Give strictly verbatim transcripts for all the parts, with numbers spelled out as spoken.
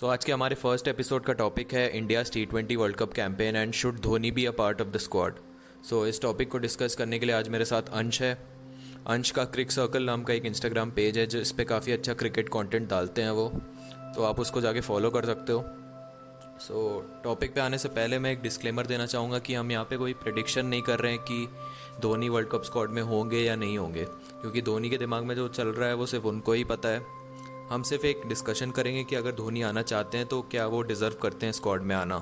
सो so, आज के हमारे फर्स्ट एपिसोड का टॉपिक है India's T twenty world cup campaign and should Dhoni be a part of the squad. So इस topic को डिस्कस करने के लिए आज मेरे साथ अंश है। अंश का क्रिक सर्कल नाम का एक इंस्टाग्राम पेज है जिस पे काफ़ी अच्छा क्रिकेट कंटेंट डालते हैं वो, तो आप उसको जाके फॉलो कर सकते हो। सो so, टॉपिक पे आने से पहले मैं एक डिस्क्लेमर देना चाहूँगा कि हम यहाँ पे कोई प्रेडिक्शन नहीं कर रहे हैं कि धोनी वर्ल्ड कप स्क्वाड में होंगे या नहीं होंगे, क्योंकि धोनी के दिमाग में जो चल रहा है वो सिर्फ उनको ही पता है। हम सिर्फ एक डिस्कशन करेंगे कि अगर धोनी आना चाहते हैं तो क्या वो डिज़र्व करते हैं स्क्वाड में आना।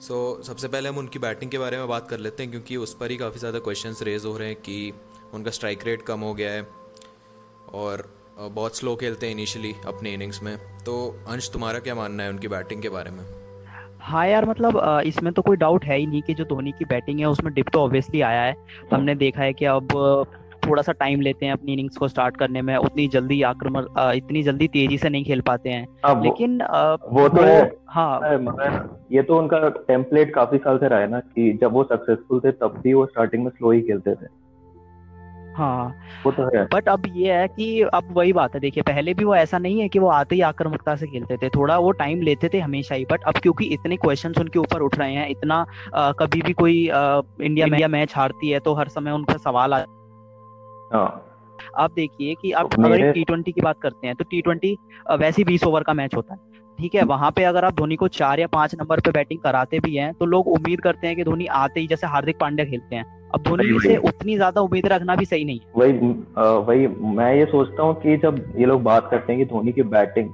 सो so, सबसे पहले हम उनकी बैटिंग के बारे में बात कर लेते हैं, क्योंकि उस पर ही काफ़ी ज़्यादा क्वेश्चंस रेज हो रहे हैं कि उनका स्ट्राइक रेट कम हो गया है और बहुत स्लो खेलते हैं इनिशियली अपने इनिंग्स में। तो अंश, तुम्हारा क्या मानना है उनकी बैटिंग के बारे में? हाँ यार, मतलब इसमें तो कोई डाउट है ही नहीं कि जो धोनी की बैटिंग है उसमें डिप तो ऑब्वियसली आया है। हमने देखा है कि अब थोड़ा सा टाइम लेते हैं अपनी इनिंग्स को स्टार्ट करने में, उतनी जल्दी आक्रमण इतनी जल्दी तेजी से नहीं खेल पाते हैं। लेकिन आ, वो तो है, हाँ मगर ये तो उनका टेम्पलेट काफी साल से रहा है ना कि जब वो सक्सेसफुल थे तब भी वो स्टार्टिंग में स्लो ही खेलते थे। हाँ वो तो है, बट अब ये है कि अब वही बात है। देखिए पहले भी वो ऐसा नहीं है कि वो आते ही आक्रामकता से खेलते थे, थोड़ा वो टाइम लेते थे हमेशा ही। बट अब क्योंकि इतने क्वेश्चंस उनके ऊपर उठ रहे हैं, इतना आ, कभी भी कोई आ, इंडिया इंडिया मैच हारती है तो हर समय उन पर सवाल आ। आप देखिए कि आप अगर टी ट्वेंटी की बात करते हैं तो टी ट्वेंटी वैसे बीस ओवर का मैच होता है, ठीक है। वहां पे अगर आप धोनी को चार या पांच नंबर पे बैटिंग कराते भी हैं तो लोग उम्मीद करते हैं कि धोनी आते ही, जैसे हार्दिक पांड्या खेलते हैं, अब धोनी से उतनी ज्यादा उम्मीद रखना भी सही नहीं है। वही आ, वही मैं ये सोचता हूँ कि जब ये लोग बात करते हैं कि धोनी की बैटिंग,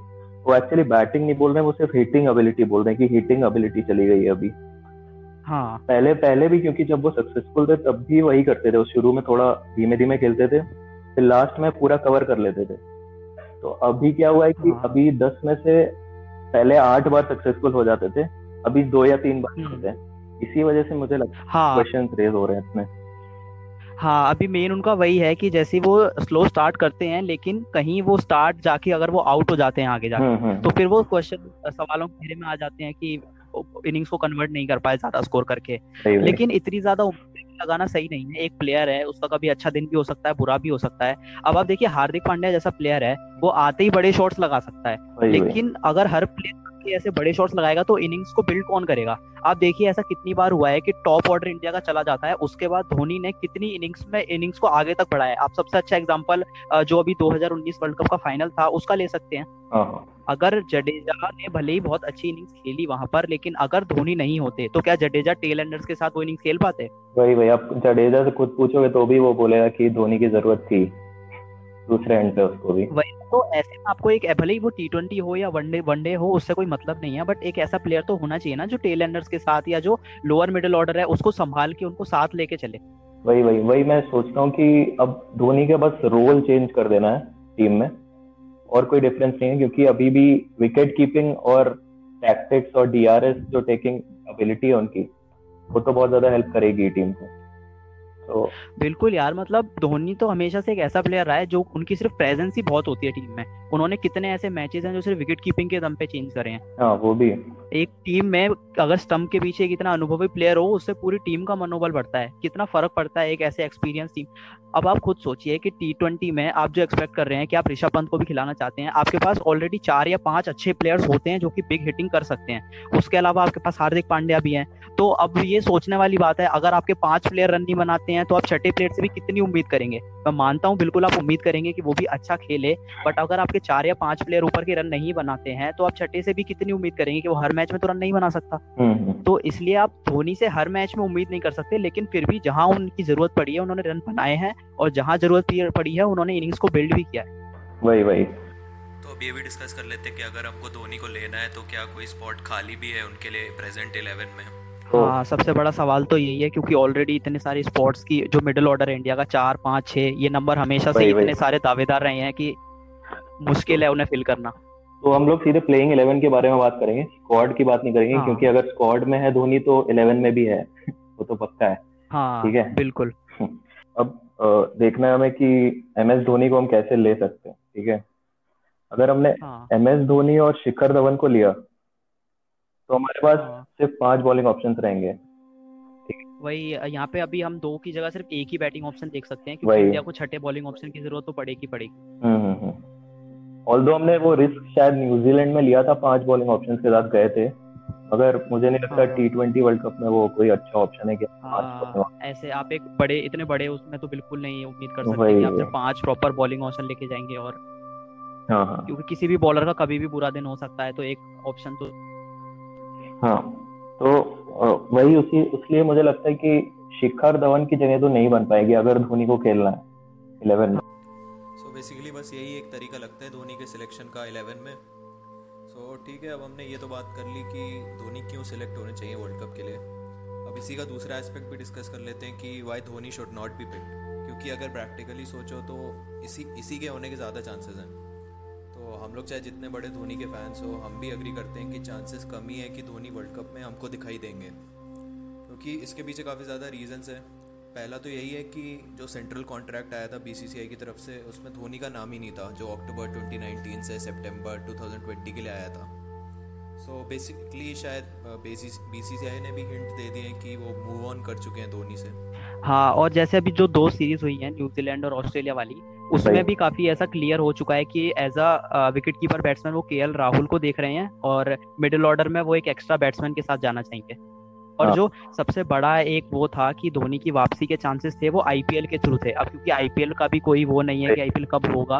वो एक्चुअली बैटिंग नहीं बोल रहे हैं, वो सिर्फ हिटिंग एबिलिटी बोल रहे हैं कि हिटिंग एबिलिटी चली गई है अभी। हाँ पहले पहले भी क्योंकि जब वो सक्सेसफुल थे तब भी वही करते थे, शुरू में थोड़ा धीमे धीमे खेलते थे फिर लास्ट में पूरा कवर कर लेते थे। तो अभी क्या हुआ है कि हाँ। अभी दस में से पहले आठ बार सक्सेसफुल हो जाते थे, अभी दो या तीन बार होते हैं। इसी वजह से मुझे लगता है हाँ। क्वेश्चन रेज हो रहे हैं इसमें। हाँ अभी मेन उनका वही है कि जैसे वो स्लो स्टार्ट करते हैं लेकिन कहीं वो स्टार्ट जाके अगर वो आउट हो जाते हैं आगे जाके, तो फिर वो क्वेश्चन सवालों के घेरे में आ जाते हैं कि इनिंग्स को कन्वर्ट नहीं कर पाए ज्यादा स्कोर करके। लेकिन इतनी ज्यादा उम्मीद लगाना सही नहीं है। एक प्लेयर है, उसका कभी अच्छा दिन भी हो सकता है, बुरा भी हो सकता है। अब आप देखिए हार्दिक पांड्या जैसा प्लेयर है वो आते ही बड़े शॉट्स लगा सकता है, लेकिन अगर हर प्लेयर ऐसे बड़े शॉट्स लगाएगा तो इनिंग्स को बिल्ड कौन करेगा? आप देखिए ऐसा कितनी बार हुआ है कि टॉप ऑर्डर इंडिया का चला जाता है, उसके बाद धोनी ने कितनी इनिंग्स में इनिंग्स को आगे तक बढ़ाया है। आप सबसे अच्छा एग्जांपल जो अभी दो हज़ार उन्नीस वर्ल्ड कप का फाइनल था उसका ले सकते हैं। अगर जडेजा ने भले ही बहुत अच्छी इनिंग्स खेली वहां पर, लेकिन अगर धोनी नहीं होते तो क्या जडेजा टेल एंडर्स के साथ वो इनिंग्स खेल पाते? वही वही आप जडेजा से खुद पूछोगे तो भी वो बोलेगा कि धोनी की जरूरत थी दूसरे एंड पे उसको भी। तो ऐसे में आपको एक, भले ही वो टी ट्वेंटी हो या वनडे वनडे हो उससे कोई मतलब नहीं है, बट एक ऐसा प्लेयर तो होना चाहिए ना जो टेल एंडर्स के साथ या जो लोअर मिडिल ऑर्डर है उसको संभाल के उनको साथ लेके चले। वही वही वही मैं सोचता हूँ कि अब धोनी का बस रोल चेंज कर देना है टीम में, और कोई डिफरेंस नहीं है। क्योंकि अभी भी विकेट कीपिंग और टैक्टिक्स और डीआरएस जो टेकिंग एबिलिटी है उनकी, वो तो बहुत ज्यादा हेल्प करेगी टीम को। तो बिल्कुल यार, मतलब धोनी तो हमेशा से एक ऐसा प्लेयर रहा है जो उनकी सिर्फ प्रेजेंस ही बहुत होती है टीम में। उन्होंने कितने ऐसे मैचेस हैं जो सिर्फ विकेट कीपिंग के दम पे चेंज करे हैं। हाँ वो भी है। एक टीम में अगर स्टंप के पीछे कितना अनुभवी प्लेयर हो उससे पूरी टीम का मनोबल बढ़ता है, कितना फर्क पड़ता है एक ऐसे एक्सपीरियंस टीम। अब आप खुद सोचिए कि टी ट्वेंटी में आप जो एक्सपेक्ट कर रहे हैं कि आप ऋषभ पंत को भी खिलाना चाहते हैं, आपके पास ऑलरेडी चार या पांच अच्छे प्लेयर्स होते हैं जो कि बिग हिटिंग कर सकते हैं, उसके अलावा आपके पास हार्दिक पांड्या भी हैं। तो अब ये सोचने वाली बात है, अगर आपके पांच प्लेयर रन नहीं बनाते हैं तो आप छठे प्लेयर से भी कितनी उम्मीद करेंगे? मैं मानता हूं बिल्कुल आप उम्मीद करेंगे कि वो भी अच्छा खेले, बट अगर आपके चार या पांच प्लेयर ऊपर के रन नहीं बनाते हैं तो आप छठे से भी कितनी उम्मीद करेंगे कि वो हर मैच में तो रन नहीं बना सकता। तो इसलिए आप धोनी से हर मैच में उम्मीद नहीं कर सकते, लेकिन फिर भी जहां उनकी जरूरत पड़ी है उन्होंने रन बनाए हैं और जहां जरूरत पड़ी है उन्होंने इनिंग्स को बिल्ड भी किया है। वही वही तो अब ये भी डिस्कस कर लेते हैं कि अगर आपको धोनी को लेना है तो क्या कोई स्पॉट खाली भी है उनके लिए प्रेजेंट इलेवन में? हाँ सबसे बड़ा सवाल तो यही है, क्योंकि ऑलरेडी इतने सारे स्पॉट्स की जो मिडिल ऑर्डर है इंडिया का चार पाँच छः ये नंबर हमेशा से इतने सारे दावेदार रहे हैं कि मुश्किल है उन्हें फिल करना। तो हम लोग सीधे प्लेइंग इलेवन के बारे में बात करेंगे, स्क्वाड की बात नहीं करेंगे। हाँ। क्योंकि अगर स्क्वाड में है धोनी तो इलेवन में भी है वो तो पक्का है। हाँ ठीक है बिल्कुल। अब देखना है हमें कि एम एस धोनी को हम कैसे ले सकते हैं। ठीक है, अगर हमने एम एस धोनी और शिखर धवन को लिया तो हमारे पास सिर्फ पांच बॉलिंग ऑप्शंस रहेंगे। वही यहाँ पे अभी हम दो की जगह सिर्फ एक ही बैटिंग ऑप्शन देख सकते हैं, क्योंकि इंडिया को छठे बॉलिंग ऑप्शन की जरूरत तो पड़ेगी पड़ेगी। ऑल्दो हमने वो रिस्क शायद न्यूजीलैंड में लिया था, पांच बॉलिंग ऑप्शन के साथ गए थे, अगर मुझे नहीं लगता टी ट्वेंटी वर्ल्ड कप में वो कोई अच्छा ऑप्शन है कि पांच ऐसे आप एक बड़े इतने बड़े उसमें तो बिल्कुल नहीं उम्मीद कर सकते कि आपसे पांच प्रॉपर बॉलिंग ऑप्शन लेके जाएंगे। और हाँ, क्योंकि किसी भी बॉलर का कभी भी बुरा दिन हो सकता है, तो एक ऑप्शन तो हाँ, तो वही उसी इसलिए मुझे लगता है कि शिखर धवन की जगह तो नहीं बन पाएगी अगर धोनी को खेलना है ग्यारह में। सो बेसिकली बस यही एक तरीका लगता है धोनी के सिलेक्शन का ग्यारह में। सो ठीक है, अब हमने ये तो बात कर ली कि धोनी क्यों सिलेक्ट होने चाहिए वर्ल्ड कप के लिए। अब इसी का दूसरा एस्पेक्ट भी डिस्कस कर लेते हैं कि why Dhoni should not be picked, क्योंकि अगर प्रैक्टिकली सोचो तो इसी इसी के होने के ज़्यादा चांसेस हैं। तो हम लोग चाहे जितने बड़े धोनी के फैंस हो, हम भी एग्री करते हैं कि चांसेस कम ही है कि धोनी वर्ल्ड कप में हमको दिखाई देंगे, क्योंकि इसके पीछे काफ़ी ज़्यादा रीजंस हैं। पहला तो यही है कि जो सेंट्रल कॉन्ट्रैक्ट आया था बीसीसीआई की तरफ से, उसमें धोनी का नाम ही नहीं था, जो अक्टूबर दो हज़ार उन्नीस से सितंबर दो हज़ार बीस के लिए आया था। सो बेसिकली शायद बीसीसीआई ने भी हिंट दे दी है कि वो मूव ऑन कर चुके हैं धोनी से। हाँ, और जैसे अभी जो दो सीरीज हुई है न्यूजीलैंड और ऑस्ट्रेलिया वाली, उसमें भी काफ़ी ऐसा क्लियर हो चुका है कि as a wicket keeper batsman वो केएल राहुल को देख रहे हैं, और मिडिल ऑर्डर में वो एक एक्स्ट्रा बैट्समैन के साथ जाना चाहिए। और जो सबसे बड़ा एक वो था कि धोनी की वापसी के चांसेस थे वो आईपीएल के थ्रू थे। अब क्योंकि आईपीएल का भी कोई वो नहीं है कि आईपीएल कब होगा,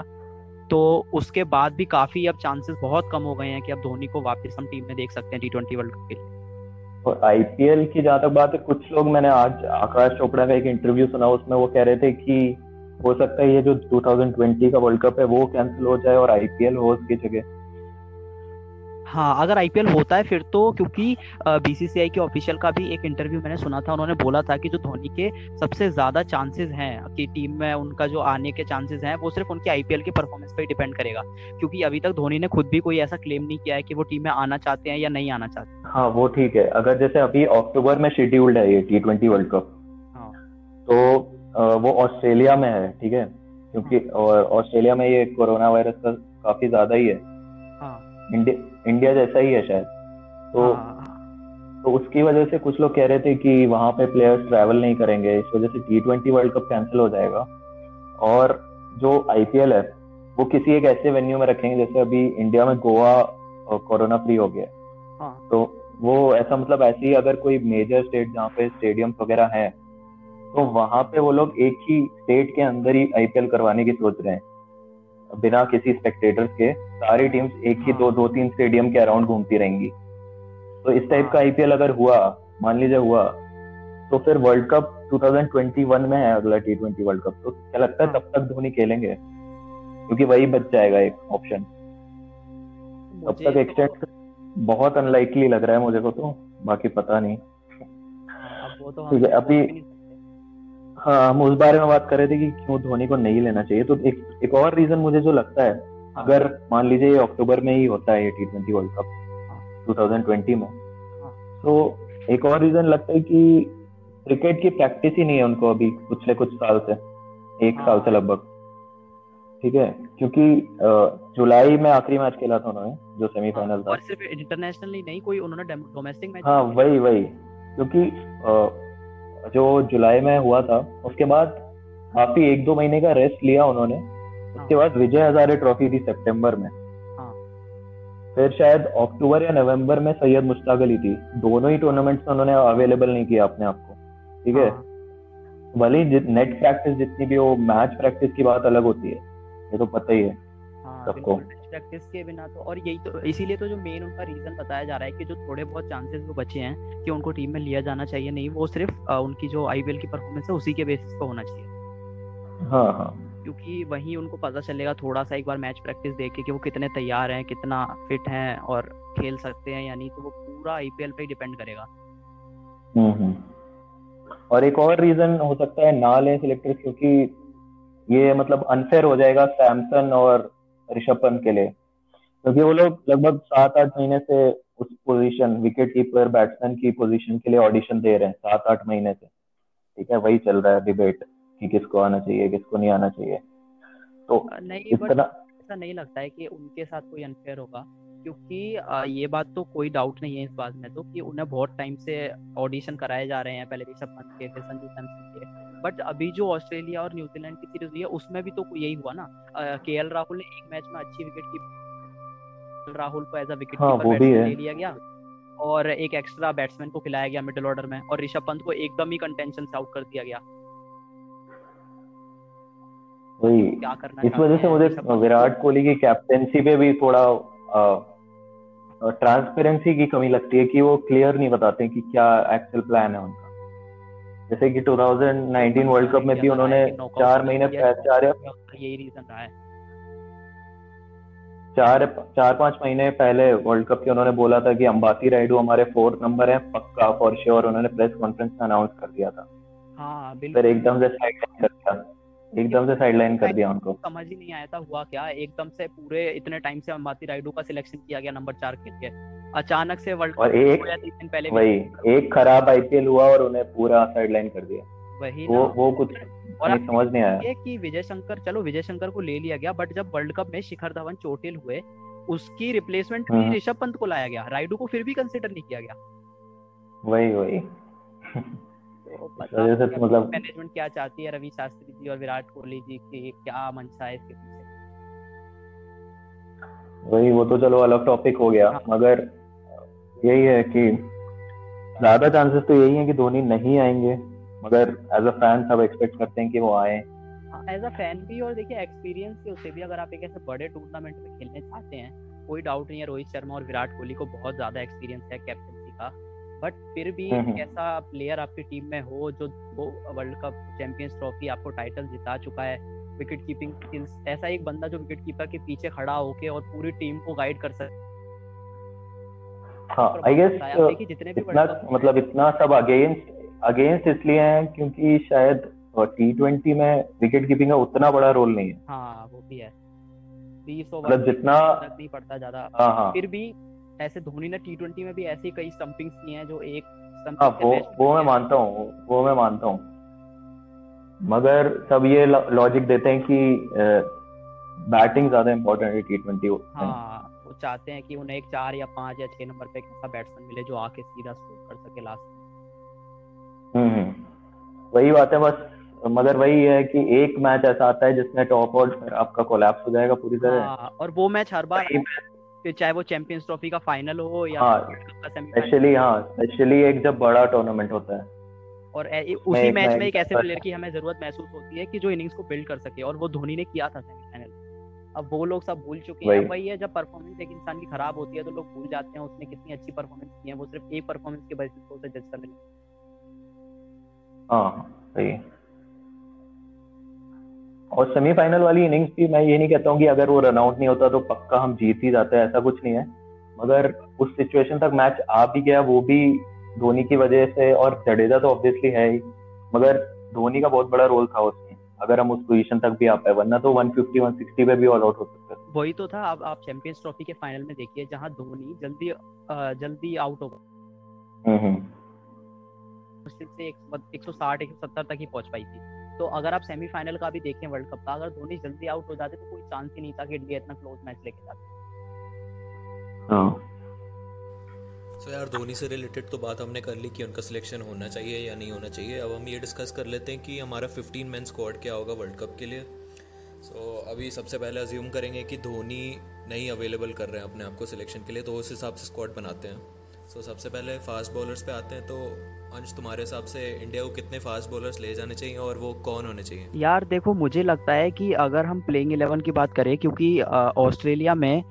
तो उसके बाद भी काफ़ी अब चांसेस बहुत कम हो गए हैं कि अब धोनी को वापस हम टीम में देख सकते हैं टी ट्वेंटी वर्ल्ड कप के लिए। और आईपीएल की जहाँ तक बात है, कुछ लोग, मैंने आज आकाश चोपड़ा का एक इंटरव्यू सुना, उसमें वो कह रहे थे कि हो सकता है ये जो दो हज़ार बीस का वर्ल्ड कप है वो कैंसिल हो जाए और आईपीएल हो उसकी जगह। हाँ, अगर आईपीएल होता है फिर तो, क्योंकि बीसीसीआई के ऑफिशियल का भी एक इंटरव्यू मैंने सुना था, उन्होंने बोला था कि जो धोनी के सबसे ज़्यादा चांसेस हैं कि टीम में उनका जो आने के चांसेस हैं वो सिर्फ उनके आईपीएल के परफॉर्मेंस पर डिपेंड करेगा, क्योंकि अभी तक धोनी ने खुद भी कोई ऐसा क्लेम नहीं किया है कि वो टीम में आना चाहते हैं या नहीं आना चाहते। हाँ, वो ठीक है। अगर जैसे अभी अक्टूबर में शेड्यूल्ड है ये टी ट्वेंटी वर्ल्ड कप, हाँ, तो वो ऑस्ट्रेलिया में है, ठीक है, क्योंकि ऑस्ट्रेलिया में ये कोरोना वायरस का काफ़ी ज़्यादा ही है, इंडिया जैसा ही है शायद, तो तो उसकी वजह से कुछ लोग कह रहे थे कि वहाँ पे प्लेयर्स ट्रैवल नहीं करेंगे, इस वजह से T twenty world cup cancel हो जाएगा। और जो आईपीएल है वो किसी एक ऐसे वेन्यू में रखेंगे, जैसे अभी इंडिया में गोवा कोरोना फ्री हो गया, हाँ, तो वो ऐसा मतलब ऐसी अगर कोई मेजर स्टेट जहाँ पे स्टेडियम वगैरह है तो वहाँ पे वो लोग एक ही स्टेट के अंदर ही आईपीएल करवाने की सोच रहे हैं, बिना किसी स्पेक्टेटर्स के। सारी टीम्स एक ही दो दो तीन स्टेडियम के अराउंड घूमती रहेंगी। तो इस टाइप का आईपीएल अगर हुआ, मान लीजिए हुआ, तो फिर वर्ल्ड कप दो हज़ार इक्कीस में है अगला टी ट्वेंटी वर्ल्ड कप, तो क्या लगता है तब तक धोनी खेलेंगे, क्योंकि वही बच जाएगा एक ऑप्शन। तब तक एक्सटेंड बहुत अनलाइकली लग रहा है मुझे को, तो बाकी पता नहीं। ठीक है, अभी हाँ, हम उस बारे में बात कर रहे थे कि क्यों धोनी को नहीं लेना चाहिए। तो एक एक और रीजन मुझे जो लगता है, अगर मान लीजिए ये अक्टूबर में ही होता है ये टी ट्वेंटी वर्ल्ड कप दो हज़ार बीस में, तो एक और रीजन लगता है कि क्रिकेट की प्रैक्टिस ही नहीं है उनको अभी पिछले कुछ साल से, एक साल से लगभग, ठीक है, क्योंकि जुलाई में आखिरी मैच खेला था उन्होंने जो सेमीफाइनल था, और सिर्फ इंटरनेशनली नहीं, कोई उन्होंने डोमेस्टिक मैच, हाँ वही वही, क्योंकि जो जुलाई में हुआ था उसके बाद काफी एक दो महीने का रेस्ट लिया उन्होंने। उसके बाद विजय हजारे ट्रॉफी थी सितंबर में, फिर शायद अक्टूबर या नवंबर में सैयद मुश्ताक अली थी। दोनों ही टूर्नामेंट्स में उन्होंने अवेलेबल नहीं किया अपने आप को, ठीक है, भले नेट प्रैक्टिस जितनी भी हो, मैच प्रैक्टिस की बात अलग होती है, ये तो पता ही है सबको, प्रैक्टिस के बिना तो। और यही तो, इसीलिए तो जो मेन उनका रीजन बताया जा रहा है कि जो थोड़े बहुत चांसेस वो बचे हैं कि उनको टीम में लिया जाना चाहिए नहीं, वो सिर्फ उनकी जो आईपीएल की परफॉर्मेंस है उसी के बेसिस पे होना चाहिए। हाँ हाँ, क्योंकि वहीं उनको पता चलेगा थोड़ा सा एक बार मैच प्रैक्टिस देख के कि वो कितने तैयार हैं, कितना फिट हैं और खेल सकते हैं या नहीं, तो वो पूरा आईपीएल पे डिपेंड करेगा। और एक और रीजन हो सकता है ना लें सिलेक्टर्स, क्योंकि ये मतलब अनफेयर हो जाएगा सैमसन और ऋषभ पंत के लिए, क्योंकि वो लोग लगभग सात आठ महीने से उस पोजीशन विकेट कीपर बैट्समैन की पोजीशन के लिए ऑडिशन दे रहे हैं, सात आठ महीने से, ठीक है, वही चल रहा है डिबेट कि किसको आना चाहिए किसको नहीं आना चाहिए। तो नहीं, ऐसा नहीं लगता है कि उनके साथ कोई अनफेयर होगा, क्योंकि ये बात तो कोई डाउट नहीं है इस बात में तो कि उन्हें बहुत टाइम से ऑडिशन कराए जा रहे हैं, पहले ऋषभ पंत के, फिर संजू सैमसन के, बट अभी जो ऑस्ट्रेलिया और न्यूजीलैंड की सीरीज हुई है उसमें भी तो यही हुआ ना, केएल राहुल ने एक मैच में अच्छी विकेट की, राहुल को एज अ विकेट कीपर ले लिया गया और एक एक्स्ट्रा बैट्समैन को खिलाया गया मिडिल ऑर्डर में, और ऋषभ पंत को एकदम ही कंटेंशन से आउट कर दिया गया। वही क्या करना, इस वजह से मुझे विराट कोहली की कैप्टेंसी पे भी थोड़ा ट्रांसपेरेंसी की कमी लगती है कि वो क्लियर नहीं बताते कि क्या एक्चुअल प्लान है उनका। जैसे कि दो हज़ार उन्नीस वर्ल्ड कप में भी उन्होंने चार महीने पहले यही रीजन रहा है, चार चार पांच महीने पहले वर्ल्ड कप के उन्होंने बोला था कि अंबाती रायडू हमारे फोर्थ नंबर है पक्का फॉर श्योर, उन्होंने प्रेस कॉन्फ्रेंस में अनाउंस कर दिया था। हाँ बिल्कुल, फिर एकदम से साइडलाइन कर दिया, एकदम से साइडलाइन कर दिया उनको, समझ ही नहीं आया था हुआ क्या। एकदम से पूरे इतने टाइम से अंबाती रायडू का सिलेक्शन किया गया नंबर चार के लिए, अचानक से वर्ल्ड कप एक पहले वही एक खराब आईपीएल हुआ और उन्हें पूरा साइडलाइन कर दिया। वही वो वो कुछ और नहीं समझ नहीं आया कि विजय शंकर, चलो विजय शंकर को ले लिया गया, बट जब वर्ल्ड कप में शिखर धवन चोटिल हुए उसकी रिप्लेसमेंट में ऋषभ पंत को लाया गया, रायडू को फिर भी कंसीडर नहीं किया गया। वही वही तो मतलब मैनेजमेंट क्या चाहती है, रवि शास्त्री जी और विराट कोहली जी की क्या मंशा है इसके पीछे, वही वो तो चलो अलग टॉपिक हो गया। हाँ। मगर यही है कि ज्यादा चांसेस तो यही है कि धोनी नहीं आएंगे, मगर एज अ फैन सब एक्सपेक्ट करते हैं कि वो आए, एज अ फैन भी, और देखिए एक्सपीरियंस के उससे भी। अगर आप एक ऐसे बड़े टूर्नामेंट में खेलने चाहते हैं, कोई डाउट नहीं है रोहित शर्मा और विराट कोहली को बहुत ज्यादा एक्सपीरियंस है कैप्टनसी का, बट फिर भी ऐसा प्लेयर आपकी टीम में हो जो वो वर्ल्ड कप, चैंपियंस ट्रॉफी, आपको टाइटल जिता चुका है, विकेट कीपिंग स्किल्स, ऐसा एक बंदा जो विकेट कीपर के पीछे खड़ा होके और पूरी टीम को गाइड कर सके। हाँ, आई गेस जितने भी इतना, मतलब इतना सब अगेंस्ट अगेंस्ट इसलिए है क्योंकि शायद टी ट्वेंटी में विकेट कीपिंग का उतना बड़ा रोल नहीं है। हाँ वो भी है, तीस ओवर जितना नहीं पड़ता ज्यादा, फिर भी ऐसे धोनी ने टी ट्वेंटी में भी ऐसे कई स्टंपिंग्स किए हैं जो एक स्टंपिंग के बेस्ट, वो मैं मानता हूँ, वो मैं मानता हूँ, मगर सब ये लॉजिक देते हैं कि बैटिंग ज्यादा इम्पोर्टेंट है टी ट्वेंटी। हाँ, वो चाहते हैं कि उन्हें एक चार या पांच या छह नंबर पे कैसा बैट्समैन मिले जो आके सीधा स्कोर कर सके लास्ट। हम्म, वही बात है बस। मगर वही है कि एक मैच ऐसा आता है जिसमें टॉप ऑर्डर आपका कोलैप्स हो जाएगा पूरी तरह, और वो मैच हर बार, चाहे वो चैंपियंस ट्रॉफी का फाइनल हो या स्पेशली, हाँ स्पेशली एक जब बड़ा टूर्नामेंट होता है, और उसी मैच में एक ऐसे प्लेयर की हमें जरूरत महसूस होती है कि जो इनिंग्स को बिल्ड कर सके, और वो धोनी ने किया था सेमीफाइनल। अब वो लोग सब भूल चुके हैं। वही है, जब परफॉर्मेंस एक इंसान की खराब होती है तो लोग भूल जाते हैं उसने कितनी अच्छी परफॉर्मेंस की है, वो सिर्फ एक परफॉर्मेंस के बेसिस पे उसे जज करने लगते हैं। हाँ सही है, और सेमीफाइनल वाली इनिंग्स भी, मैं ये नहीं कहता हूँ कि अगर वो रन आउट नहीं होता तो पक्का हम जीत ही जाते हैं, ऐसा कुछ नहीं है, मगर उस सिचुएशन तक मैच आ भी गया, वो भी धोनी की वजह से, और जडेजा तो ऑब्वियसली है ही, मगर धोनी का बहुत बड़ा रोल था उसमें। अगर हम उस पोजीशन तक भी आ पाए, वरना तो एक सौ पचास एक सौ साठ पे भी ऑल आउट हो सकता है। वही तो था। अब आप चैंपियंस ट्रॉफी के फाइनल में देखिए जहां धोनी जल्दी जल्दी आउट हो गया, मुश्किल से एक सौ साठ एक सौ सत्तर तक ही पहुंच पाई थी। तो अगर आप सेमीफाइनल का भी देखें वर्ल्ड कप का, अगर धोनी जल्दी आउट हो जाते तो कोई चांस ही नहीं था कि इंडिया इतना क्लोज मैच लेके जाता। हां सो यार, धोनी से रिलेटेड तो बात हमने कर ली कि उनका सिलेक्शन होना चाहिए या नहीं होना चाहिए। अब हम ये डिस्कस कर लेते हैं कि हमारा पंद्रह मैन स्क्वाड क्या होगा वर्ल्ड कप के लिए। सो so, अभी सबसे पहले अज्यूम करेंगे कि धोनी नहीं अवेलेबल कर रहे हैं अपने आप को सिलेक्शन के लिए, तो उस हिसाब से स्क्वाड बनाते हैं। सो so, सबसे पहले फास्ट बॉलर्स पे आते हैं, तो अंश तुम्हारे हिसाब से इंडिया को कितने फास्ट बॉलर्स ले जाने चाहिए और वो कौन होने चाहिए? यार देखो, मुझे लगता है कि अगर हम प्लेइंग इलेवन की बात करें, क्योंकि ऑस्ट्रेलिया में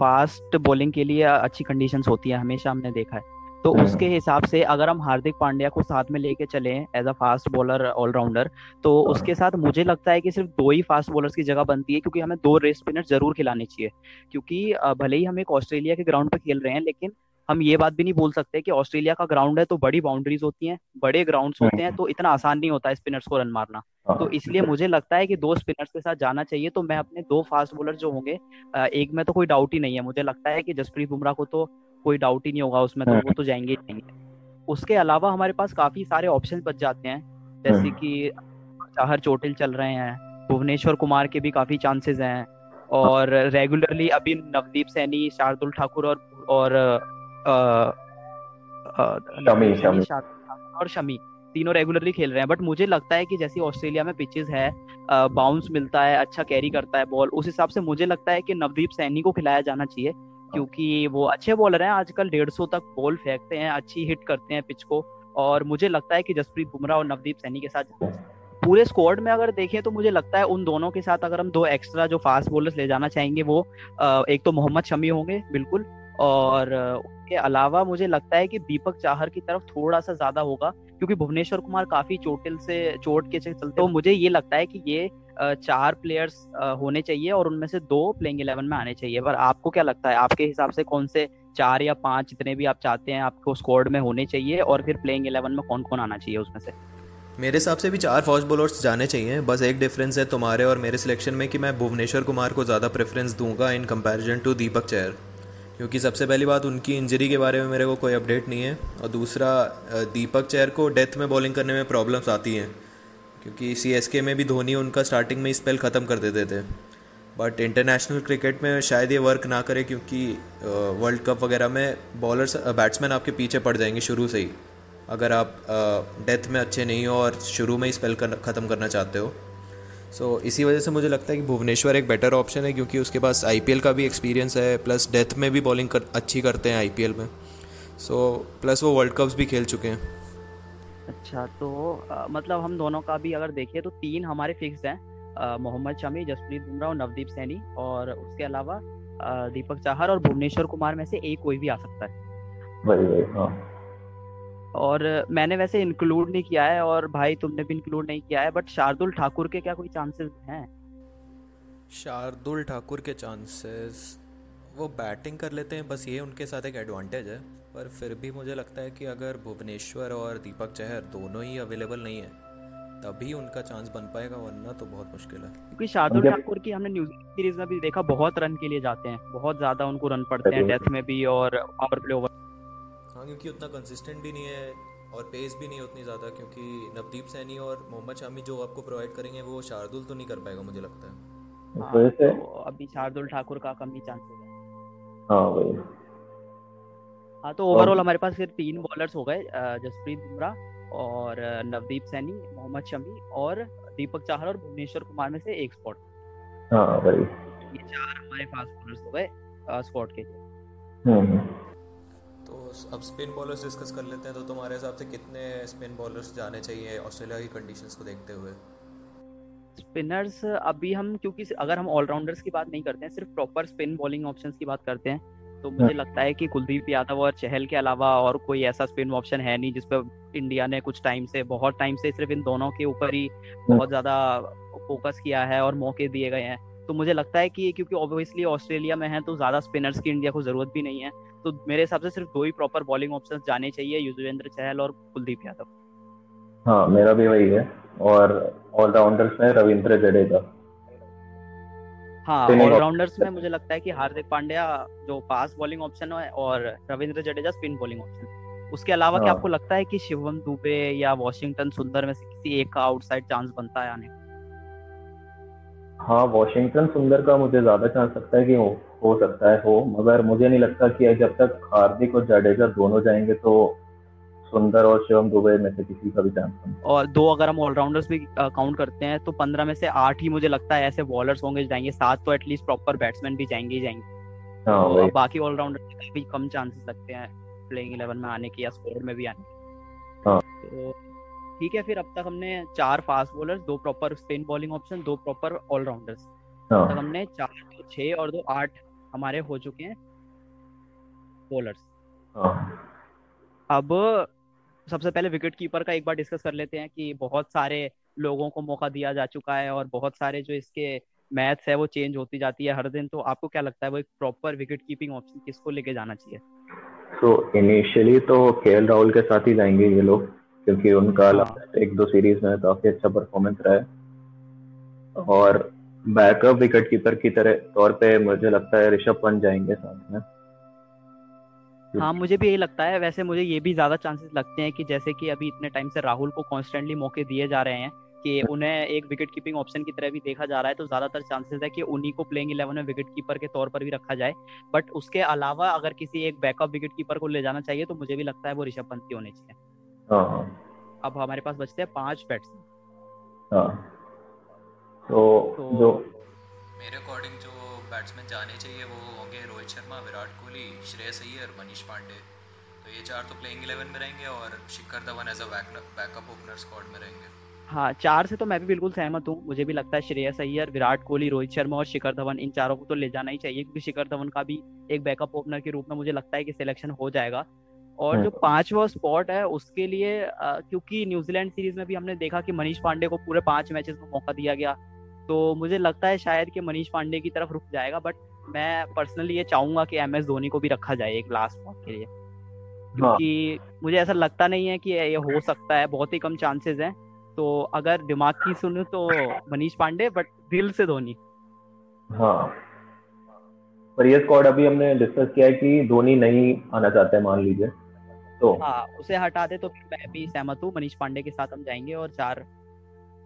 फास्ट बॉलिंग के लिए अच्छी कंडीशंस होती है, हमेशा हमने देखा है, तो उसके हिसाब से अगर हम हार्दिक पांड्या को साथ में लेके चले as a fast bowler allrounder, तो उसके साथ मुझे लगता है कि सिर्फ दो ही फास्ट बॉलर्स की जगह बनती है, क्योंकि हमें दो रेस स्पिनर जरूर खिलाने चाहिए। क्योंकि भले ही हम एक ऑस्ट्रेलिया के ग्राउंड पे खेल रहे हैं, लेकिन हम ये बात भी नहीं बोल सकते कि ऑस्ट्रेलिया का ग्राउंड है तो बड़ी बाउंड्रीज होती हैं, बड़े ग्राउंड्स होते हैं, तो इतना आसान नहीं होता है स्पिनर्स को रन मारना। तो इसलिए मुझे लगता है कि दो स्पिनर्स के साथ जाना चाहिए। तो मैं अपने दो फास्ट बॉलर जो होंगे, एक में तो कोई डाउट ही नहीं है, मुझे लगता है कि जसप्रीत बुमराह को तो कोई डाउट ही नहीं होगा उसमें, तो वो तो जाएंगे ही जाएंगे। उसके अलावा हमारे पास काफी सारे ऑप्शन बच जाते हैं, जैसे कि चाहर चोटिल चल रहे हैं, भुवनेश्वर कुमार के भी काफी चांसेस हैं, और रेगुलरली अभी नवदीप सैनी, शार्दुल ठाकुर और और शमी, शमी, शमी, और शमी तीनों रेगुलरली खेल रहे हैं, बट मुझे लगता है कि जैसे ऑस्ट्रेलिया में पिचेस है, बाउंस मिलता है, अच्छा कैरी करता है बॉल, उस हिसाब से मुझे लगता है कि नवदीप सैनी को खिलाया जाना चाहिए क्योंकि वो अच्छे बॉलर हैं, आजकल डेढ़ सौ तक बॉल फेंकते हैं, अच्छी हिट करते हैं पिच को, और मुझे लगता है कि जसप्रीत बुमराह और नवदीप सैनी के साथ पूरे स्क्वाड में अगर देखें तो मुझे लगता है उन दोनों के साथ अगर हम दो एक्स्ट्रा जो फास्ट बॉलर्स ले जाना चाहेंगे वो एक तो मोहम्मद शमी होंगे बिल्कुल, और उसके अलावा मुझे लगता है कि दीपक चाहर की तरफ थोड़ा सा ज्यादा होगा क्योंकि भुवनेश्वर कुमार काफी चोटिल से चोट के चलते, तो मुझे ये लगता है कि ये चार प्लेयर्स होने चाहिए और उनमें से दो प्लेइंग इलेवन में आने चाहिए। पर आपको क्या लगता है, आपके हिसाब से कौन से चार या पांच जितने भी आप चाहते हैं आपको स्क्वाड में होने चाहिए और फिर प्लेइंग इलेवन में कौन कौन आना चाहिए उसमें से? मेरे हिसाब से भी चार फास्ट बॉलर्स जाने चाहिए, बस एक डिफरेंस है तुम्हारे और मेरे सिलेक्शन में कि मैं भुवनेश्वर कुमार को ज़्यादा प्रेफरेंस दूंगा in comparison to Deepak Chahar, क्योंकि सबसे पहली बात उनकी इंजरी के बारे में मेरे को कोई अपडेट नहीं है, और दूसरा दीपक चहर को डेथ में बॉलिंग करने में प्रॉब्लम्स आती हैं क्योंकि सीएसके में भी धोनी उनका स्टार्टिंग में स्पेल ख़त्म कर देते थे, बट इंटरनेशनल क्रिकेट में शायद ये वर्क ना करे क्योंकि वर्ल्ड कप वगैरह में बॉलर्स बैट्समैन आपके पीछे पड़ जाएंगे शुरू से ही अगर आप डेथ uh, में अच्छे नहीं हो और शुरू में ही स्पेल कर, ख़त्म करना चाहते हो। सो so, इसी वजह से मुझे लगता है कि भुवनेश्वर एक बेटर ऑप्शन है क्योंकि उसके पास आईपीएल का भी एक्सपीरियंस है, प्लस डेथ में भी बॉलिंग कर, अच्छी करते हैं आईपीएल में, सो so, प्लस वो वर्ल्ड कप्स भी खेल चुके हैं। अच्छा, तो आ, मतलब हम दोनों का भी अगर देखें तो तीन हमारे फिक्स हैं, मोहम्मद शमी, जसप्रीत बुमराह और नवदीप सैनी, और उसके अलावा आ, दीपक चाहर और भुवनेश्वर कुमार में से एक कोई भी आ सकता है, और मैंने वैसे इंक्लूड नहीं किया है और भाई तुमने भी इंक्लूड नहीं किया है, बट शार्दुल ठाकुर के क्या कोई चांसेस हैं? शार्दुल ठाकुर के चांसेस, वो बैटिंग कर लेते हैं बस, ये उनके साथ एक एडवांटेज है, पर फिर भी मुझे लगता है कि अगर भुवनेश्वर और दीपक चहर दोनों ही अवेलेबल नहीं है तभी उनका चांस बन पाएगा, वरना तो बहुत मुश्किल है क्योंकि शार्दुल ठाकुर की हमने न्यूजीलैंड सीरीज में भी देखा बहुत रन के लिए जाते हैं, बहुत ज्यादा उनको रन पड़ते हैं डेथ में भी और पावर प्ले ओवर, क्योंकि उतना कंसिस्टेंट भी नहीं है और पेस भी नहीं उतनी ज़्यादा, क्योंकि नवदीप सैनी और मोहम्मद शामी जो आपको प्रोवाइड करेंगे वो शार्दुल तो नहीं कर पाएगा मुझे लगता है। हाँ, तो अभी शार्दुल ठाकुर का कम ही चांस है। हाँ भाई, हाँ, तो ओवरऑल हमारे पास सिर्फ तीन बॉलर्स हो गए, जसप्रीत बुमराह और नवदीप सैनी, मोहम्मद शमी और दीपक चाहर और भुवनेश्वर कुमार में से एक स्पॉट। हाँ भाई, ये चार हमारे फास्ट बॉलर्स हो गए स्पॉट के लिए। अब स्पिन बॉलर्स डिस्कस कर लेते हैं, तो तुम्हारे हिसाब से कितने स्पिन बॉलर्स जाने चाहिए ऑस्ट्रेलिया की कंडीशंस को देखते हुए? स्पिनर्स अभी हम, क्योंकि अगर हम ऑलराउंडर्स की बात नहीं करते हैं, सिर्फ प्रॉपर स्पिन बॉलिंग ऑप्शंस की बात करते हैं, तो मुझे लगता है कि कुलदीप यादव और चहल के अलावा और कोई ऐसा स्पिन ऑप्शन है नहीं जिस पर इंडिया ने कुछ टाइम से बहुत टाइम से सिर्फ इन दोनों के ऊपर ही बहुत ज़्यादा फोकस किया है और मौके दिए गए हैं, तो मुझे लगता है कि क्योंकि ऑब्वियसली ऑस्ट्रेलिया में है तो ज़्यादा स्पिनर्स की इंडिया को ज़रूरत भी नहीं है, तो मेरे हिसाब से सिर्फ दो ही प्रॉपर बॉलिंग ऑप्शंस जाने चाहिए, युजवेंद्र चहल और कुलदीप यादव। हाँ, मेरा भी वही है, और ऑलराउंडर्स में रविंद्र जडेजा। हाँ, ऑलराउंडर्स में मुझे लगता है कि हार्दिक पांड्या जो फास्ट बॉलिंग ऑप्शन है और Ravindra Jadeja spin bowling option. उसके अलावा क्या आपको लगता है कि शिवम दुबे या वॉशिंगटन सुंदर में से किसी एक का आउटसाइड चांस बनता है आने? हाँ, वॉशिंगटन सुंदर का मुझे ज्यादा चांस लगता है कि हो, हो सकता है हो, मगर मुझे नहीं लगता कि जब तक हार्दिक और जडेजा दोनों जाएंगे तो सुंदर और शिवम दुबे में से किसी का भी चांस नहीं। और दो अगर हम ऑलराउंडर्स भी काउंट करते हैं तो पंद्रह में से आठ ही मुझे लगता है ऐसे बॉलर्स होंगे जाएंगे, सात तो एटलीस्ट प्रॉपर बैट्समैन भी जाएंगे ही जाएंगे। हाँ, तो बाकी ऑलराउंडर्स के भी कम चांसेस लगते हैं प्लेइंग इलेवन में आने की या स्क्वाड में भी आने की। हाँ, तो ठीक है, फिर अब तक हमने चार फास्ट बॉलर्स, दो प्रॉपर स्पिन बॉलिंग ऑप्शन, दो प्रॉपर ऑलराउंडर्स, तब हमने चार, दो छह और दो आठ हमारे हो चुके हैं बॉलर्स। अब सबसे पहले विकेट कीपर का एक बार डिस्कस कर लेते हैं कि बहुत सारे लोगों को मौका दिया जा चुका है और बहुत सारे जो इसके मैथ्स है वो चेंज होती जाती है हर दिन, तो आपको क्या लगता है वो एक प्रॉपर विकेट कीपिंग ऑप्शन किसको लेके जाना चाहिए? तो इनिशियली तो केएल राहुल के साथ ही जाएंगे ये लोग क्योंकि उनका एक दो सीरीज में काफी अच्छा परफॉर्मेंस रहा है, और बैकअप विकेट कीपर की तरह तौर पे मुझे लगता है ऋषभ पंत जाएंगे साथ में। हाँ, मुझे भी यही लगता है। वैसे मुझे ये भी ज्यादा चांसेस लगते हैं कि जैसे कि अभी इतने टाइम से राहुल को कॉन्स्टेंटली मौके दिए जा रहे हैं कि उन्हें एक विकेट कीपिंग ऑप्शन की तरह भी देखा जा रहा है, तो ज्यादातर चांसेस है कि उन्हीं को प्लेइंग इलेवन में विकेट कीपर के तौर पर भी रखा जाए, बट उसके अलावा अगर किसी एक बैकअप विकेट कीपर को ले जाना चाहिए तो मुझे भी लगता है वो ऋषभ पंत ही होने चाहिए। अब हमारे पास बचते हैं पांच बैट्समैन। हां तो जो मेरे अकॉर्डिंग जो बैट्समैन जाने चाहिए वो होंगे रोहित शर्मा, विराट कोहली, श्रेयस अय्यर, मनीष पांडे। तो ये चार तो प्लेइंग इलेवन में रहेंगे और Shikhar Dhawan as a backup opener squad में रहेंगे। हाँ, चार से तो मैं भी बिल्कुल सहमत हूँ। मुझे भी लगता है श्रेयस अय्यर, विराट कोहली, रोहित शर्मा और शिखर धवन, इन चारों को तो ले जाना ही चाहिए क्योंकि शिखर धवन का भी एक बैकअप ओपनर के रूप में मुझे लगता है कि सिलेक्शन हो जाएगा। और जो पांचवा स्पॉट है उसके लिए आ, क्योंकि न्यूजीलैंड सीरीज में भी हमने देखा कि मनीष पांडे को पूरे पांच मैचेस में मौका दिया गया, तो मुझे लगता है शायद कि मनीष पांडे की तरफ रुक जाएगा। बट मैं पर्सनली ये चाहूंगा कि एम एस धोनी को भी रखा जाए एक लास्ट स्पॉट के लिए, क्योंकि मुझे ऐसा लगता नहीं है कि ये हो सकता है, बहुत ही कम चांसेस हैं। तो अगर दिमाग की सुनूं तो मनीष पांडे, बट दिल से धोनी। हाँ, पर ये स्क्वाड अभी हमने डिस्कस किया है कि धोनी नहीं आना चाहता है, मान लीजिए तो हाँ उसे हटा दे तो मैं भी सहमत हूँ। मनीष पांडे के साथ हम जाएंगे और चार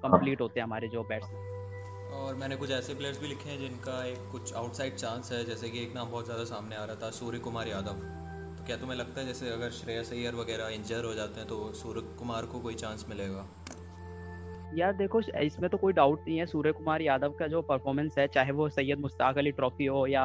कंप्लीट हाँ। होते हैं हमारे जो बैट्समैन। और मैंने कुछ ऐसे प्लेयर्स भी लिखे हैं जिनका एक कुछ आउटसाइड चांस है, जैसे कि एक नाम बहुत ज्यादा सामने आ रहा था, सूर्यकुमार यादव। तो क्या तुम्हें लगता है जैसे अगर श्रेयस अय्यर वगैरह इंजर हो जाते हैं तो सूर्यकुमार को कोई चांस मिलेगा? यार देखो, इसमें तो कोई डाउट नहीं है, सूर्य कुमार यादव का जो परफॉर्मेंस है, चाहे वो सैयद मुश्ताक अली ट्रॉफी हो या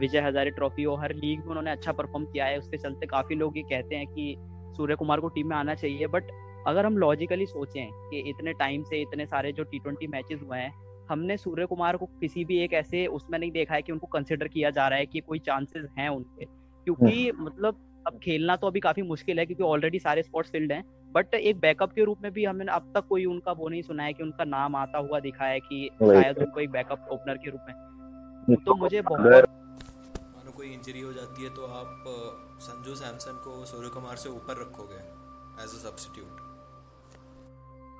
विजय हजारे ट्रॉफी हो, हर लीग में उन्होंने अच्छा परफॉर्म किया है। उसके चलते काफ़ी लोग ये कहते हैं कि सूर्य कुमार को टीम में आना चाहिए। बट अगर हम लॉजिकली सोचें कि इतने टाइम से इतने सारे जो टी ट्वेंटी मैचेस हुए हैं, हमने सूर्य कुमार को किसी भी एक ऐसे उसमें नहीं देखा है कि उनको कंसिडर किया जा रहा है कि कोई चांसेस हैं उनके, क्योंकि मतलब अब खेलना तो अभी काफ़ी मुश्किल है क्योंकि ऑलरेडी सारे स्पॉट्स फिल्ड हैं। बट एक बैकअप के रूप में भी हमने अब तक कोई उनका वो नहीं सुना है कि उनका नाम आता हुआ दिखा है कि शायद उनको एक बैकअप ओपनर के रूप में। तो मुझे बहुत मानो कोई इंजरी हो जाती है तो आप संजू सैमसन को सूर्य कुमार से ऊपर रखोगे एज अ सब्स्टिट्यूट?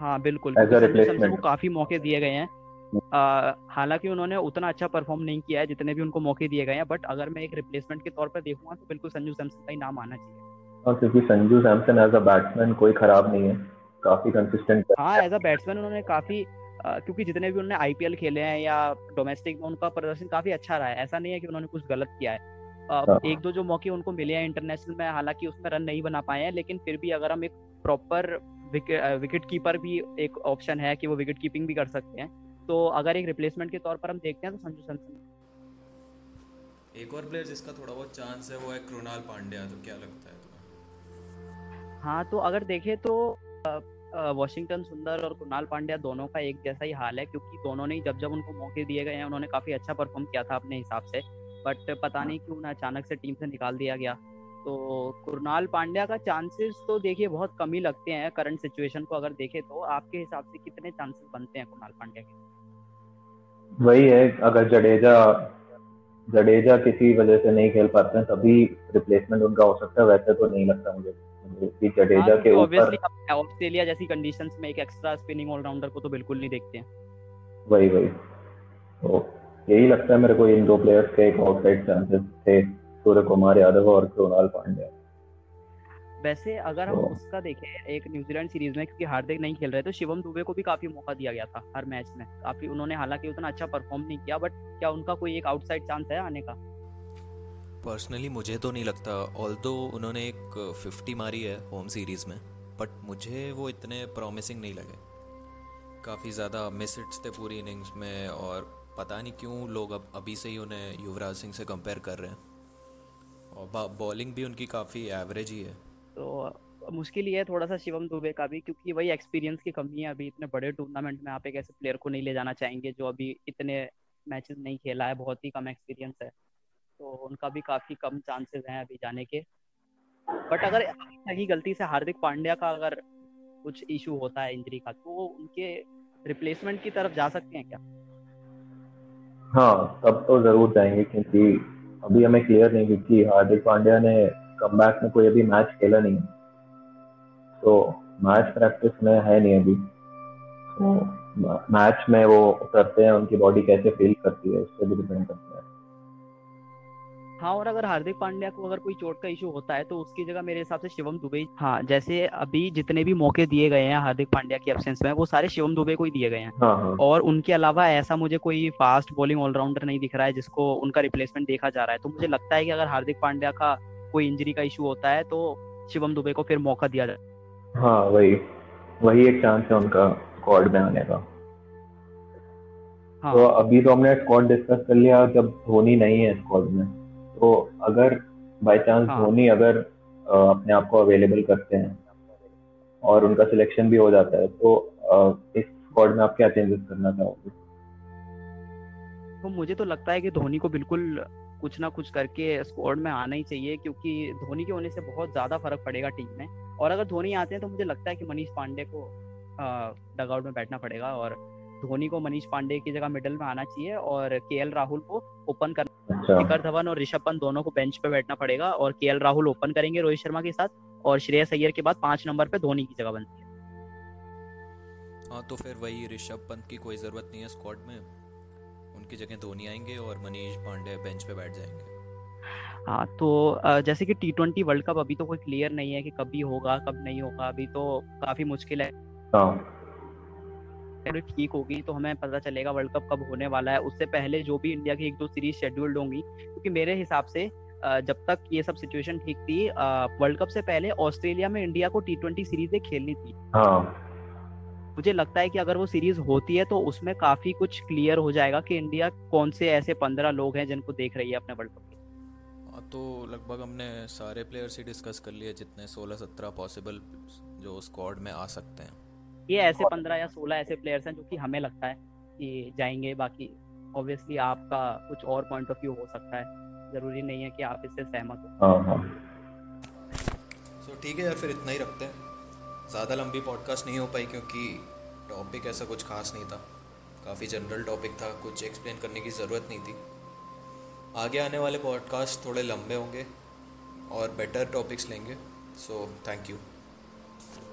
हाँ बिल्कुल, संजू सैमसन को काफी मौके दिए गए हैं, हालांकि उन्होंने उतना अच्छा परफॉर्म नहीं किया है जितने भी उनको मौके दिए गए हैं। बट अगर मैं एक रिप्लेसमेंट के तौर पर देखूंगा तो बिल्कुल संजू सैमसन का ही नाम आना चाहिए। और क्योंकि Sanju Samson as a batsman कोई खराब नहीं है, काफी कंसिस्टेंट है। हाँ, एज अ बैट्समैन उन्होंने काफी आ, क्योंकि जितने भी उन्होंने आईपीएल खेले हैं या डोमेस्टिक में उनका प्रदर्शन काफी अच्छा रहा है। ऐसा नहीं है कि उन्होंने कुछ गलत किया है। आ, एक दो जो मौके उनको मिले हैं इंटरनेशनल में, हालांकि उसमें रन नहीं बना पाए हैं, लेकिन फिर भी अगर हम एक प्रॉपर विकेट कीपर भी एक ऑप्शन है कि वो विकेट कीपिंग भी कर सकते हैं, तो अगर एक रिप्लेसमेंट के तौर पर हम देखते हैं तो संजू सैमसन। एक और प्लेयर जिसका थोड़ा बहुत चांस है वो है कृणाल पांड्या, तो क्या लगता है? हाँ, तो अगर देखें तो वॉशिंगटन सुंदर और कृणाल पांड्या दोनों का एक जैसा ही हाल है, क्योंकि दोनों ने जब जब उनको मौके दिए गए हैं उन्होंने काफ़ी अच्छा परफॉर्म किया था अपने हिसाब से, बट पता नहीं क्यों उन्हें अचानक से टीम से निकाल दिया गया। तो कृणाल पांड्या का चांसेस तो देखिए बहुत कम ही लगते हैं करंट सिचुएशन को अगर देखें तो। आपके हिसाब से कितने चांसेस बनते हैं कृणाल पांड्या के? वही है, अगर जडेजा जडेजा किसी वजह से नहीं खेल पाते हैं तभी रिप्लेसमेंट उनका हो सकता है, वैसे तो नहीं लगता मुझे कि जडेजा के ऊपर। ऑस्ट्रेलिया जैसी कंडीशंस में एक एक्स्ट्रा स्पिनिंग ऑलराउंडर को तो बिल्कुल नहीं देखते हैं। वही वही तो यही लगता है मेरे को, इन दो प्लेयर्स के एक आउटसाइड चांसेस थे, सूर्य कुमार यादव और कृणाल पांड्या। वैसे अगर हम उसका देखें एक न्यूजीलैंड सीरीज में, क्योंकि हार्दिक नहीं खेल रहे तो शिवम दुबे को भी काफी मौका दिया गया था हर मैच में काफी, उन्होंने हालांकि उतना अच्छा परफॉर्म नहीं किया, बट क्या उनका कोई एक आउटसाइड चांस है आने का? पर्सनली मुझे तो नहीं लगता, ऑल्दो उन्होंने एक फिफ्टी मारी है होम सीरीज में, बट मुझे वो इतने प्रॉमिसिंग नहीं लगे। काफ़ी ज़्यादा मिस हिट्स थे पूरी इनिंग्स में और पता नहीं क्यों लोग अब अभी से ही उन्हें युवराज सिंह से कंपेयर कर रहे हैं, और बॉलिंग भी उनकी काफ़ी एवरेज ही है। तो मुश्किल ही है थोड़ा सा शिवम दुबे का भी, क्योंकि वही एक्सपीरियंस की कमी है। अभी इतने बड़े टूर्नामेंट में आप एक ऐसे प्लेयर को नहीं ले जाना चाहेंगे जो अभी इतने मैचेस नहीं खेला है, बहुत ही कम एक्सपीरियंस है, तो उनका भी काफ़ी कम चांसेस हैं अभी जाने के। बट अगर सही गलती से हार्दिक पांड्या का अगर कुछ इशू होता है इंजरी का, तो उनके रिप्लेसमेंट की तरफ जा सकते हैं क्या? हाँ, तब तो ज़रूर जाएंगे, क्योंकि अभी हमें क्लियर नहीं क्योंकि हार्दिक पांड्या ने कमबैक में कोई अभी मैच खेला नहीं, तो मैच प्रैक्टिस में है नहीं अभी। तो मैच में वो करते हैं, उनकी बॉडी कैसे फील करती है उस पर भी डिपेंड करता है। हाँ, और अगर हार्दिक पांड्या को अगर कोई चोट का इशू होता है तो उसकी जगह मेरे हिसाब से शिवम दुबे। हाँ, जैसे अभी जितने भी मौके दिए गए हैं हार्दिक पांड्या की एब्सेंस में वो सारे शिवम दुबे को ही दिए गए हैं। हाँ, हाँ। और उनके अलावा ऐसा मुझे कोई फास्ट बॉलिंग ऑलराउंडर नहीं दिख रहा है जिसको उनका रिप्लेसमेंट देखा जा रहा है। तो मुझे लगता है कि अगर हार्दिक पांड्या का कोई इंजरी का इशू होता है तो शिवम दुबे को फिर मौका दिया जाए। हाँ वही वही एक चांस है उनका स्क्वाड में आने का। हाँ। तो अभी तो हमने स्क्वाड डिस्कस कर लिया, जब धोनी नहीं है स्क्वाड में तो अगर बाय चांस धोनी अगर आ, अपने आप को अवेलेबल करते हैं और उनका सिलेक्शन भी हो जाता है तो आ, इस स्क्वाड में आप क्या चेंजेस करना चाहोगे? तो मुझे तो लगता है कि धोनी को बिल्कुल कुछ ना कुछ करके स्क्वाड में आना ही चाहिए, क्योंकि धोनी के होने से बहुत ज्यादा फर्क पड़ेगा टीम में। और अगर धोनी आते हैं तो मुझे लगता है कि मनीष पांडे को डगआउट में बैठना पड़ेगा और धोनी को मनीष पांडे की जगह मिडिल में आना चाहिए और केएल राहुल को ओपन करना। अच्छा। शिखर धवन और ऋषभ पंत दोनों को बेंच पे बैठना पड़ेगा और केएल राहुल ओपन करेंगे रोहित शर्मा के साथ और श्रेयस अय्यर के बाद पांच नंबर पे धोनी की जगह बनती है। हाँ तो फिर वही ऋषभ पंत की कोई जरूरत नहीं है स्क्वाड में, उनकी जगह धोनी आएंगे और मनीष पांडे बेंच पे बैठ जाएंगे। हाँ तो जैसे कि टी ट्वेंटी वर्ल्ड कप अभी तो कोई क्लियर नहीं है कि कभी होगा कब नहीं होगा, अभी तो काफी मुश्किल है। अगर ठीक होगी तो हमें पता चलेगा वर्ल्ड कप कब होने वाला है, उससे पहले जो भी इंडिया की एक दो सीरीज शेड्यूल्ड होंगी, क्योंकि मेरे हिसाब से जब तक ये सब सिचुएशन ठीक थी वर्ल्ड कप से पहले ऑस्ट्रेलिया में इंडिया को टी ट्वेंटी सीरीजें खेलनी थी। मुझे लगता है कि अगर वो सीरीज होती है तो उसमें काफी कुछ क्लियर हो जाएगा कि इंडिया कौन से ऐसे पंद्रह लोग हैं जिनको देख रही है अपने वर्ल्ड कप। तो लगभग हमने सारे प्लेयर्स ही डिस्कस कर लिए जितने सोलह सत्रह पॉसिबल जो स्क्वाड में आ सकते हैं। ये ऐसे पंद्रह या सोलह ऐसे प्लेयर्स हैं जो कि हमें लगता है कि जाएंगे, बाकी ऑब्वियसली आपका कुछ और पॉइंट ऑफ व्यू हो सकता है, जरूरी नहीं है कि आप इससे सहमत हो। सो ठीक है यार, फिर इतना ही रखते हैं, ज़्यादा लंबी पॉडकास्ट नहीं हो पाई क्योंकि टॉपिक ऐसा कुछ खास नहीं था, काफ़ी जनरल टॉपिक था, कुछ एक्सप्लेन करने की ज़रूरत नहीं थी। आगे आने वाले पॉडकास्ट थोड़े लंबे होंगे और बेटर टॉपिक्स लेंगे। So thank you.